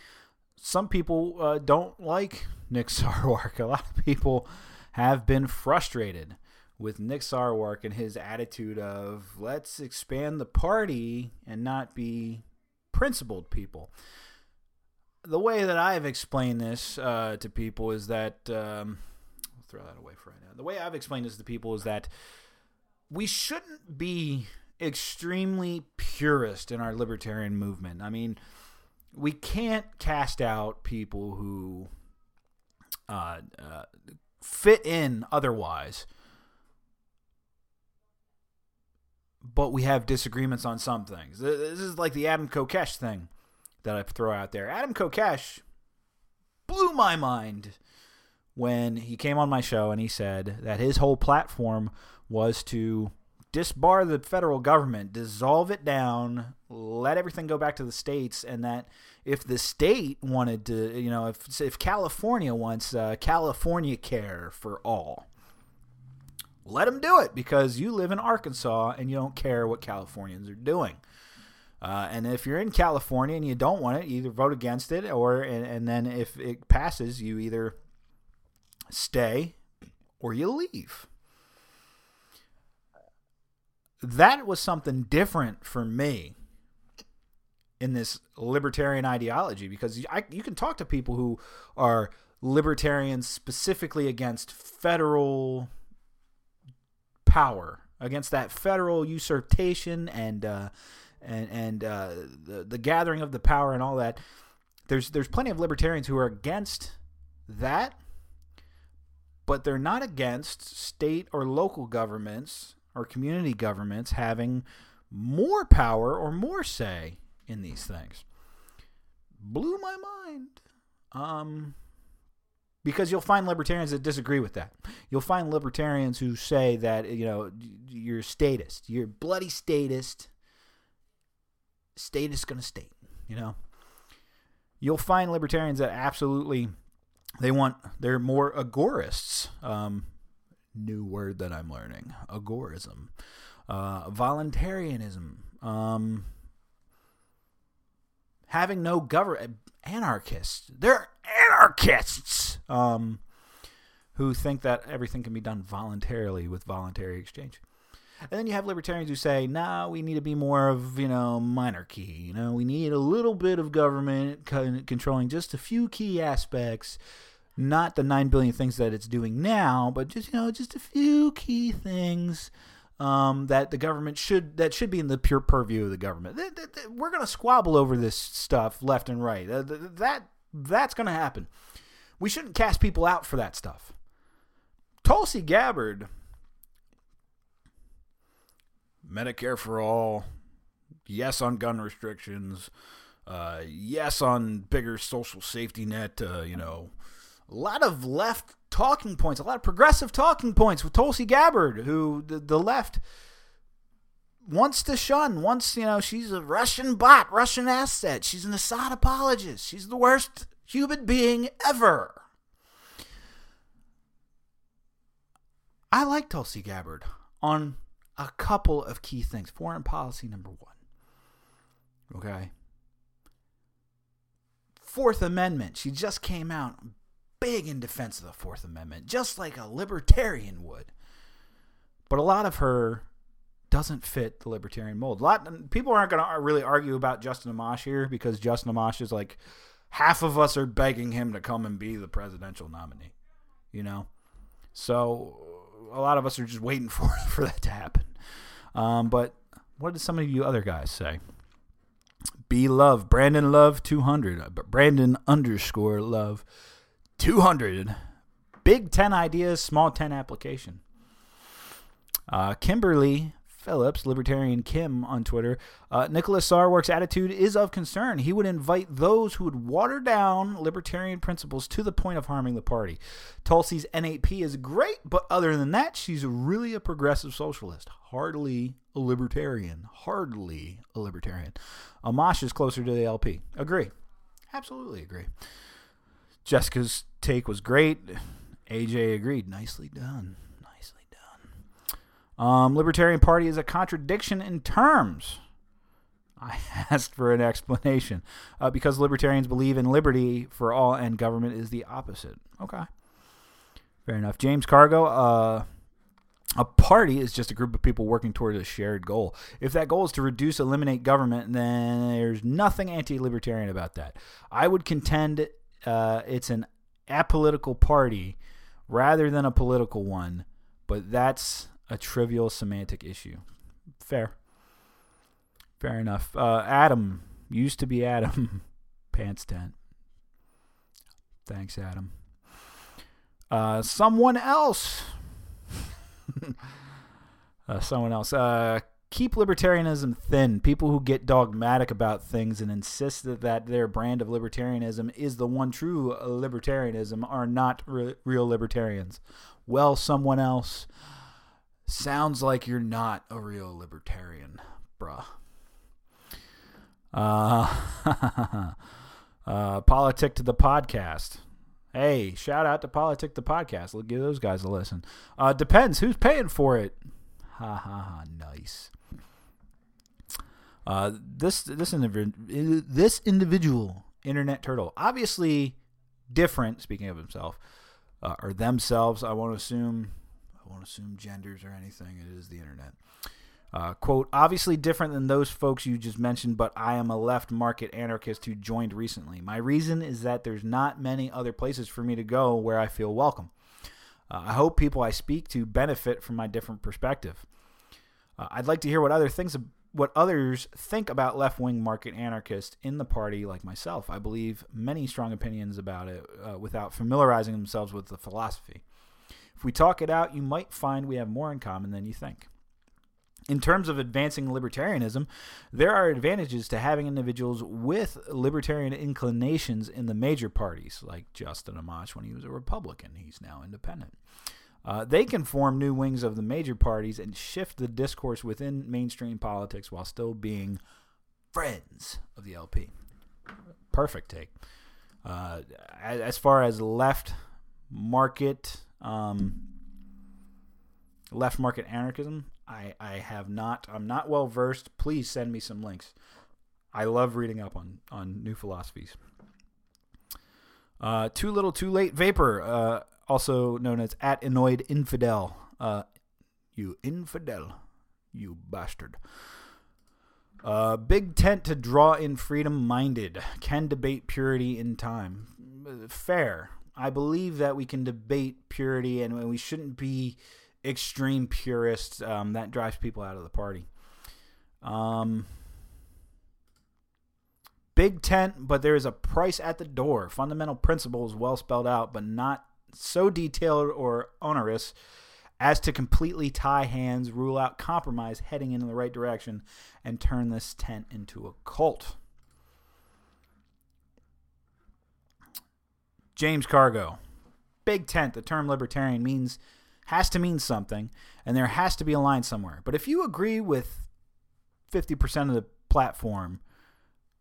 some people don't like Nick Sarwark. A lot of people have been frustrated with Nick Sarwark and his attitude of, let's expand the party and not be principled people. The way that I've explained this to people is that I'll throw that away for right now. The way I've explained this to people is that we shouldn't be extremely purist in our libertarian movement. I mean, we can't cast out people who fit in otherwise, but we have disagreements on some things. This is like the Adam Kokesh thing that I throw out there. Adam Kokesh blew my mind when he came on my show and he said that his whole platform was to disbar the federal government, dissolve it down, let everything go back to the states, and that if the state wanted to, if California wants California Care for all, let them do it, because you live in Arkansas and you don't care what Californians are doing. And if you're in California and you don't want it, you either vote against it, and then if it passes, you either stay or you leave. That was something different for me in this libertarian ideology, because you can talk to people who are libertarians specifically against federal power, against that federal usurpation and the gathering of the power and all that. There's plenty of libertarians who are against that, but they're not against state or local governments or community governments having more power or more say in these things. Blew my mind. Because you'll find libertarians that disagree with that. You'll find libertarians who say that, you know, you're statist. You're bloody statist. Statist gonna state, you know. You'll find libertarians that absolutely, they're more agorists. New word that I'm learning, agorism. Voluntarianism. Having no government, anarchists. They're anarchists who think that everything can be done voluntarily with voluntary exchange. And then you have libertarians who say, nah, we need to be more of, you know, monarchy. You know, we need a little bit of government controlling just a few key aspects, not the 9 billion things that it's doing now, but just, you know, just a few key things that the government should be in the pure purview of the government. We're going to squabble over this stuff left and right. That's going to happen. We shouldn't cast people out for that stuff. Tulsi Gabbard, Medicare for all, yes on gun restrictions, yes on bigger social safety net, you know, a lot of left talking points, a lot of progressive talking points with Tulsi Gabbard, who the left wants to shun, you know, she's a Russian bot, Russian asset. She's an Assad apologist. She's the worst human being ever. I like Tulsi Gabbard on a couple of key things. Foreign policy, number one. Okay. Fourth Amendment. She just came out big in defense of the Fourth Amendment, just like a libertarian would. But a lot of her doesn't fit the libertarian mold. People aren't going to really argue about Justin Amash here, because Justin Amash is like, half of us are begging him to come and be the presidential nominee, you know? So a lot of us are just waiting for that to happen. But what did some of you other guys say? Be Love, Brandon Love 200, Brandon underscore Love 200. Big 10 ideas, small 10 application. Kimberly Phillips, Libertarian Kim on Twitter. Nicholas Sarwark's attitude is of concern. He would invite those who would water down libertarian principles to the point of harming the party. Tulsi's NAP is great, but other than that, she's really a progressive socialist. Hardly a libertarian. Hardly a libertarian. Amash is closer to the LP. Agree. Absolutely agree. Jessica's take was great. AJ agreed. Nicely done. Libertarian Party is a contradiction in terms. I asked for an explanation because libertarians believe in liberty for all and government is the opposite. Okay. Fair enough. James Cargo, a party is just a group of people working toward a shared goal. If that goal is to reduce, eliminate government, then there's nothing anti-libertarian about that. I would contend it's an apolitical party rather than a political one, but that's a trivial semantic issue. Fair. Fair enough. Adam. Used to be Adam. Pants tent. Thanks, Adam. Someone else. Keep libertarianism thin. People who get dogmatic about things and insist that their brand of libertarianism is the one true libertarianism are not real libertarians. Well, someone else. Sounds like you're not a real libertarian, bruh. Politic to the Podcast. Hey, shout out to Politic to the Podcast. Let's give those guys a listen. Depends who's paying for it. Ha ha ha, nice. This individual, Internet Turtle, obviously different, speaking of himself, or themselves, I won't assume... I won't assume genders or anything. It is the internet. Quote, obviously different than those folks you just mentioned, but I am a left market anarchist who joined recently. My reason is that there's not many other places for me to go where I feel welcome. I hope people I speak to benefit from my different perspective. I'd like to hear what others think about left-wing market anarchists in the party like myself. I believe many strong opinions about it without familiarizing themselves with the philosophy. If we talk it out, you might find we have more in common than you think. In terms of advancing libertarianism, there are advantages to having individuals with libertarian inclinations in the major parties, like Justin Amash when he was a Republican. He's now independent. They can form new wings of the major parties and shift the discourse within mainstream politics while still being friends of the LP. Perfect take. As far as left market anarchism, I have not. I'm not well versed. Please send me some links. I love reading up on new philosophies. Too little, too late. Vapor, also known as @annoyedinfidel. You infidel, you bastard. Big tent to draw in freedom-minded. Can debate purity in time. Fair. I believe that we can debate purity, and we shouldn't be extreme purists. That drives people out of the party. Big tent, but there is a price at the door. Fundamental principles well spelled out, but not so detailed or onerous as to completely tie hands, rule out compromise, heading in the right direction, and turn this tent into a cult. James Cargo. Big tent. The term libertarian has to mean something, and there has to be a line somewhere. But if you agree with 50% of the platform,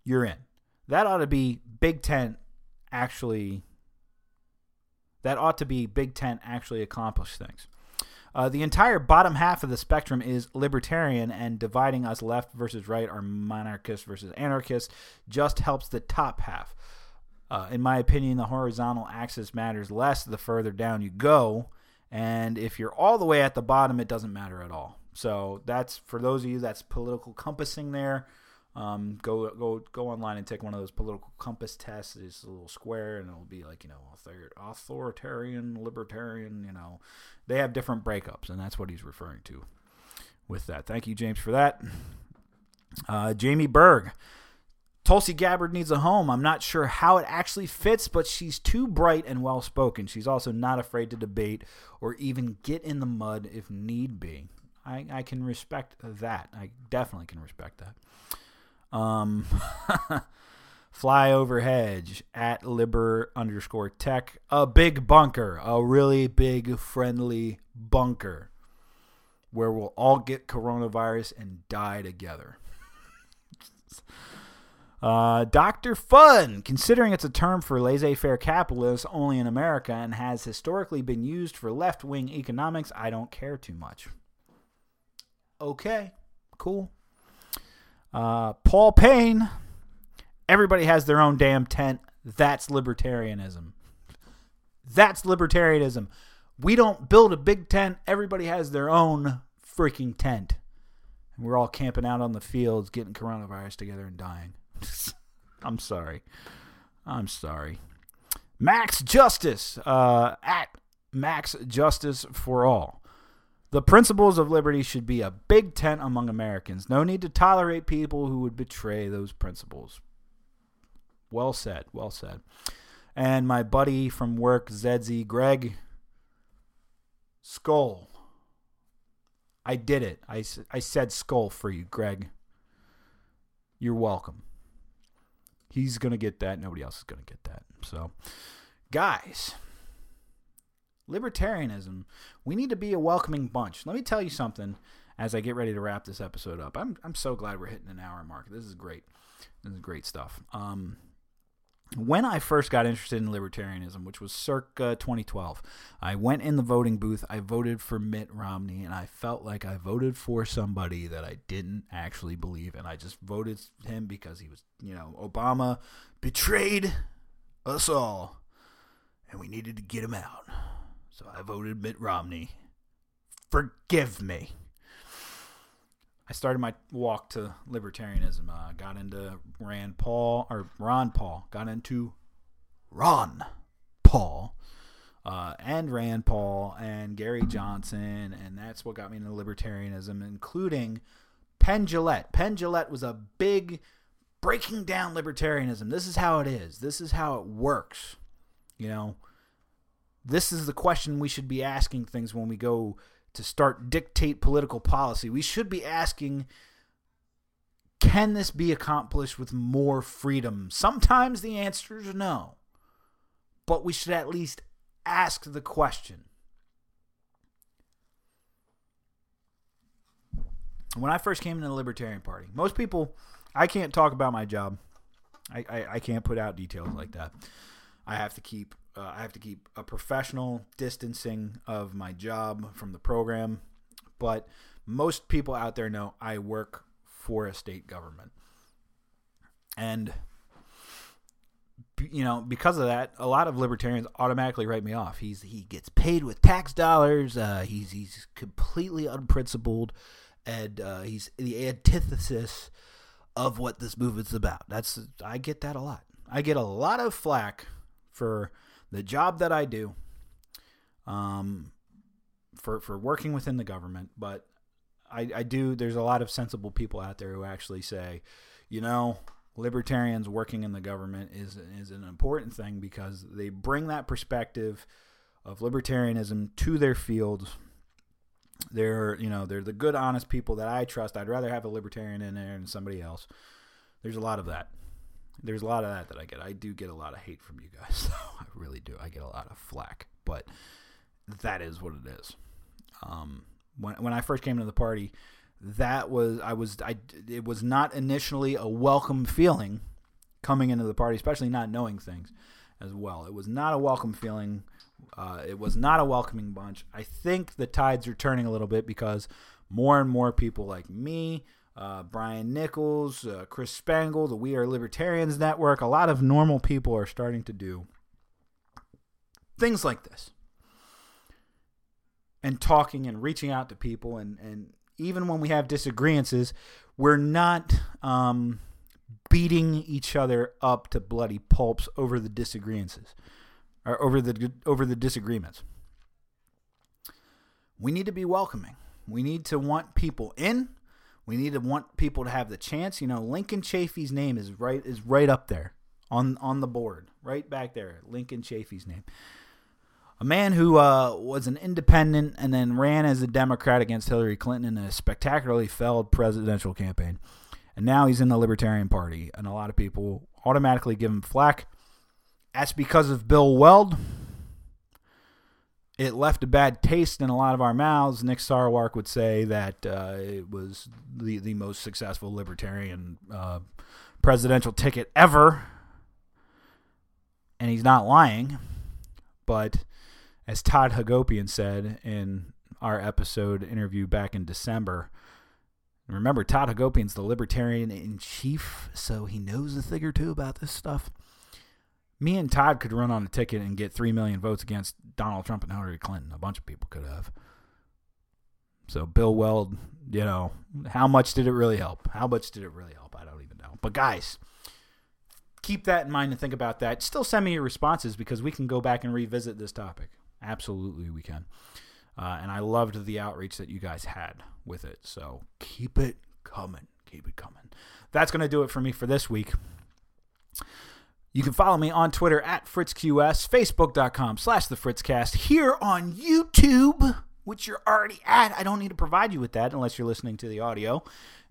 you're in. That ought to be big tent actually. That ought to be big tent actually accomplish things. The entire bottom half of the spectrum is libertarian, and dividing us left versus right or monarchist versus anarchist just helps the top half. In my opinion, the horizontal axis matters less the further down you go, and if you're all the way at the bottom, it doesn't matter at all. So that's, for those of you that's political compassing there, go online and take one of those political compass tests. It's a little square, and it'll be like, authoritarian, libertarian, They have different breakups, and that's what he's referring to with that. Thank you, James, for that. Jamie Berg. Tulsi Gabbard needs a home. I'm not sure how it actually fits, but she's too bright and well-spoken. She's also not afraid to debate or even get in the mud if need be. I can respect that. I definitely can respect that. Fly over hedge @liber_tech. A big bunker. A really big, friendly bunker where we'll all get coronavirus and die together. Dr. Fun, considering it's a term for laissez-faire capitalists only in America and has historically been used for left-wing economics, I don't care too much. Okay, cool. Paul Payne, everybody has their own damn tent. That's libertarianism. That's libertarianism. We don't build a big tent. Everybody has their own freaking tent. And we're all camping out on the fields, getting coronavirus together and dying. I'm sorry. Max Justice, @MaxJusticeForAll. The principles of liberty should be a big tent among Americans. No need to tolerate people who would betray those principles. Well said, well said. And my buddy from work, ZZ Greg, Skull. I did it. I said Skull for you, Greg. You're welcome. He's going to get that. Nobody else is going to get that. So, guys, libertarianism, we need to be a welcoming bunch. Let me tell you something as I get ready to wrap this episode up. I'm so glad we're hitting an hour mark. This is great. This is great stuff. When I first got interested in libertarianism, which was circa 2012, I went in the voting booth. I voted for Mitt Romney, and I felt like I voted for somebody that I didn't actually believe, and I just voted him because he was, Obama betrayed us all, and we needed to get him out. So I voted Mitt Romney. Forgive me. I started my walk to libertarianism. Got into Ron Paul. Got into Ron Paul and Rand Paul and Gary Johnson, and that's what got me into libertarianism, including Penn Jillette. Penn Jillette was a big breaking down libertarianism. This is how it is. This is how it works. This is the question we should be asking things when we go to start dictate political policy. We should be asking, can this be accomplished with more freedom? Sometimes the answer is no, but we should at least ask the question. When I first came into the Libertarian Party, most people, I can't talk about my job. I can't put out details like that. I have to keep a professional distancing of my job from the program. But most people out there know I work for a state government. And, you know, because of that, a lot of libertarians automatically write me off. He gets paid with tax dollars. He's completely unprincipled. And he's the antithesis of what this movement's about. I get that a lot. I get a lot of flack for the job that I do, for working within the government. But I do. There's a lot of sensible people out there who actually say, you know, libertarians working in the government is an important thing because they bring that perspective of libertarianism to their fields. They're the good, honest people that I trust. I'd rather have a libertarian in there than somebody else. There's a lot of that. There's a lot of that I get. I do get a lot of hate from you guys. So I really do. I get a lot of flack, but that is what it is. When I first came into the party, it was not initially a welcome feeling coming into the party, especially not knowing things as well. It was not a welcome feeling. It was not a welcoming bunch. I think the tides are turning a little bit because more and more people like me, Brian Nichols, Chris Spangle, the We Are Libertarians Network, a lot of normal people are starting to do things like this and talking and reaching out to people. And even when we have disagreements, we're not beating each other up to bloody pulps over the disagreements. Or over the disagreements. We need to be welcoming. We need to want people in. We need to want people to have the chance. You know, Lincoln Chafee's name is right up there on the board, right back there. Lincoln Chafee's name, a man who was an independent and then ran as a Democrat against Hillary Clinton in a spectacularly failed presidential campaign, and now he's in the Libertarian Party, and a lot of people automatically give him flack. That's because of Bill Weld. It left a bad taste in a lot of our mouths. Nick Sarwark would say that it was the most successful libertarian presidential ticket ever. And he's not lying. But as Todd Hagopian said in our episode interview back in December, remember, Todd Hagopian's the libertarian in chief, so he knows a thing or two about this stuff. Me and Todd could run on a ticket and get 3 million votes against Donald Trump and Hillary Clinton. A bunch of people could have. So Bill Weld, you know, how much did it really help? I don't even know. But guys, keep that in mind and think about that. Still send me your responses because we can go back and revisit this topic. Absolutely we can. And I loved the outreach that you guys had with it. So keep it coming. That's going to do it for me for this week. You can follow me on Twitter at FritzQS, Facebook.com/TheFritzCast, here on YouTube, which you're already at. I don't need to provide you with that unless you're listening to the audio,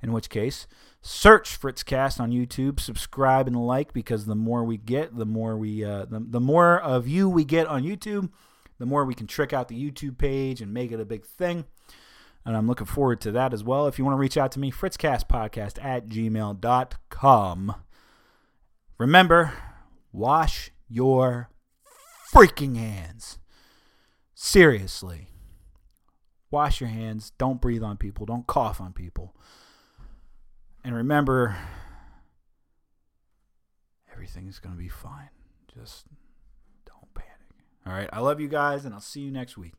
in which case, search FritzCast on YouTube, subscribe and like, because the more we get, the more of you we get on YouTube, the more we can trick out the YouTube page and make it a big thing. And I'm looking forward to that as well. If you want to reach out to me, FritzCastPodcast@gmail.com. Remember, wash your freaking hands. Seriously. Wash your hands. Don't breathe on people. Don't cough on people. And remember, everything's going to be fine. Just don't panic. All right. I love you guys, and I'll see you next week.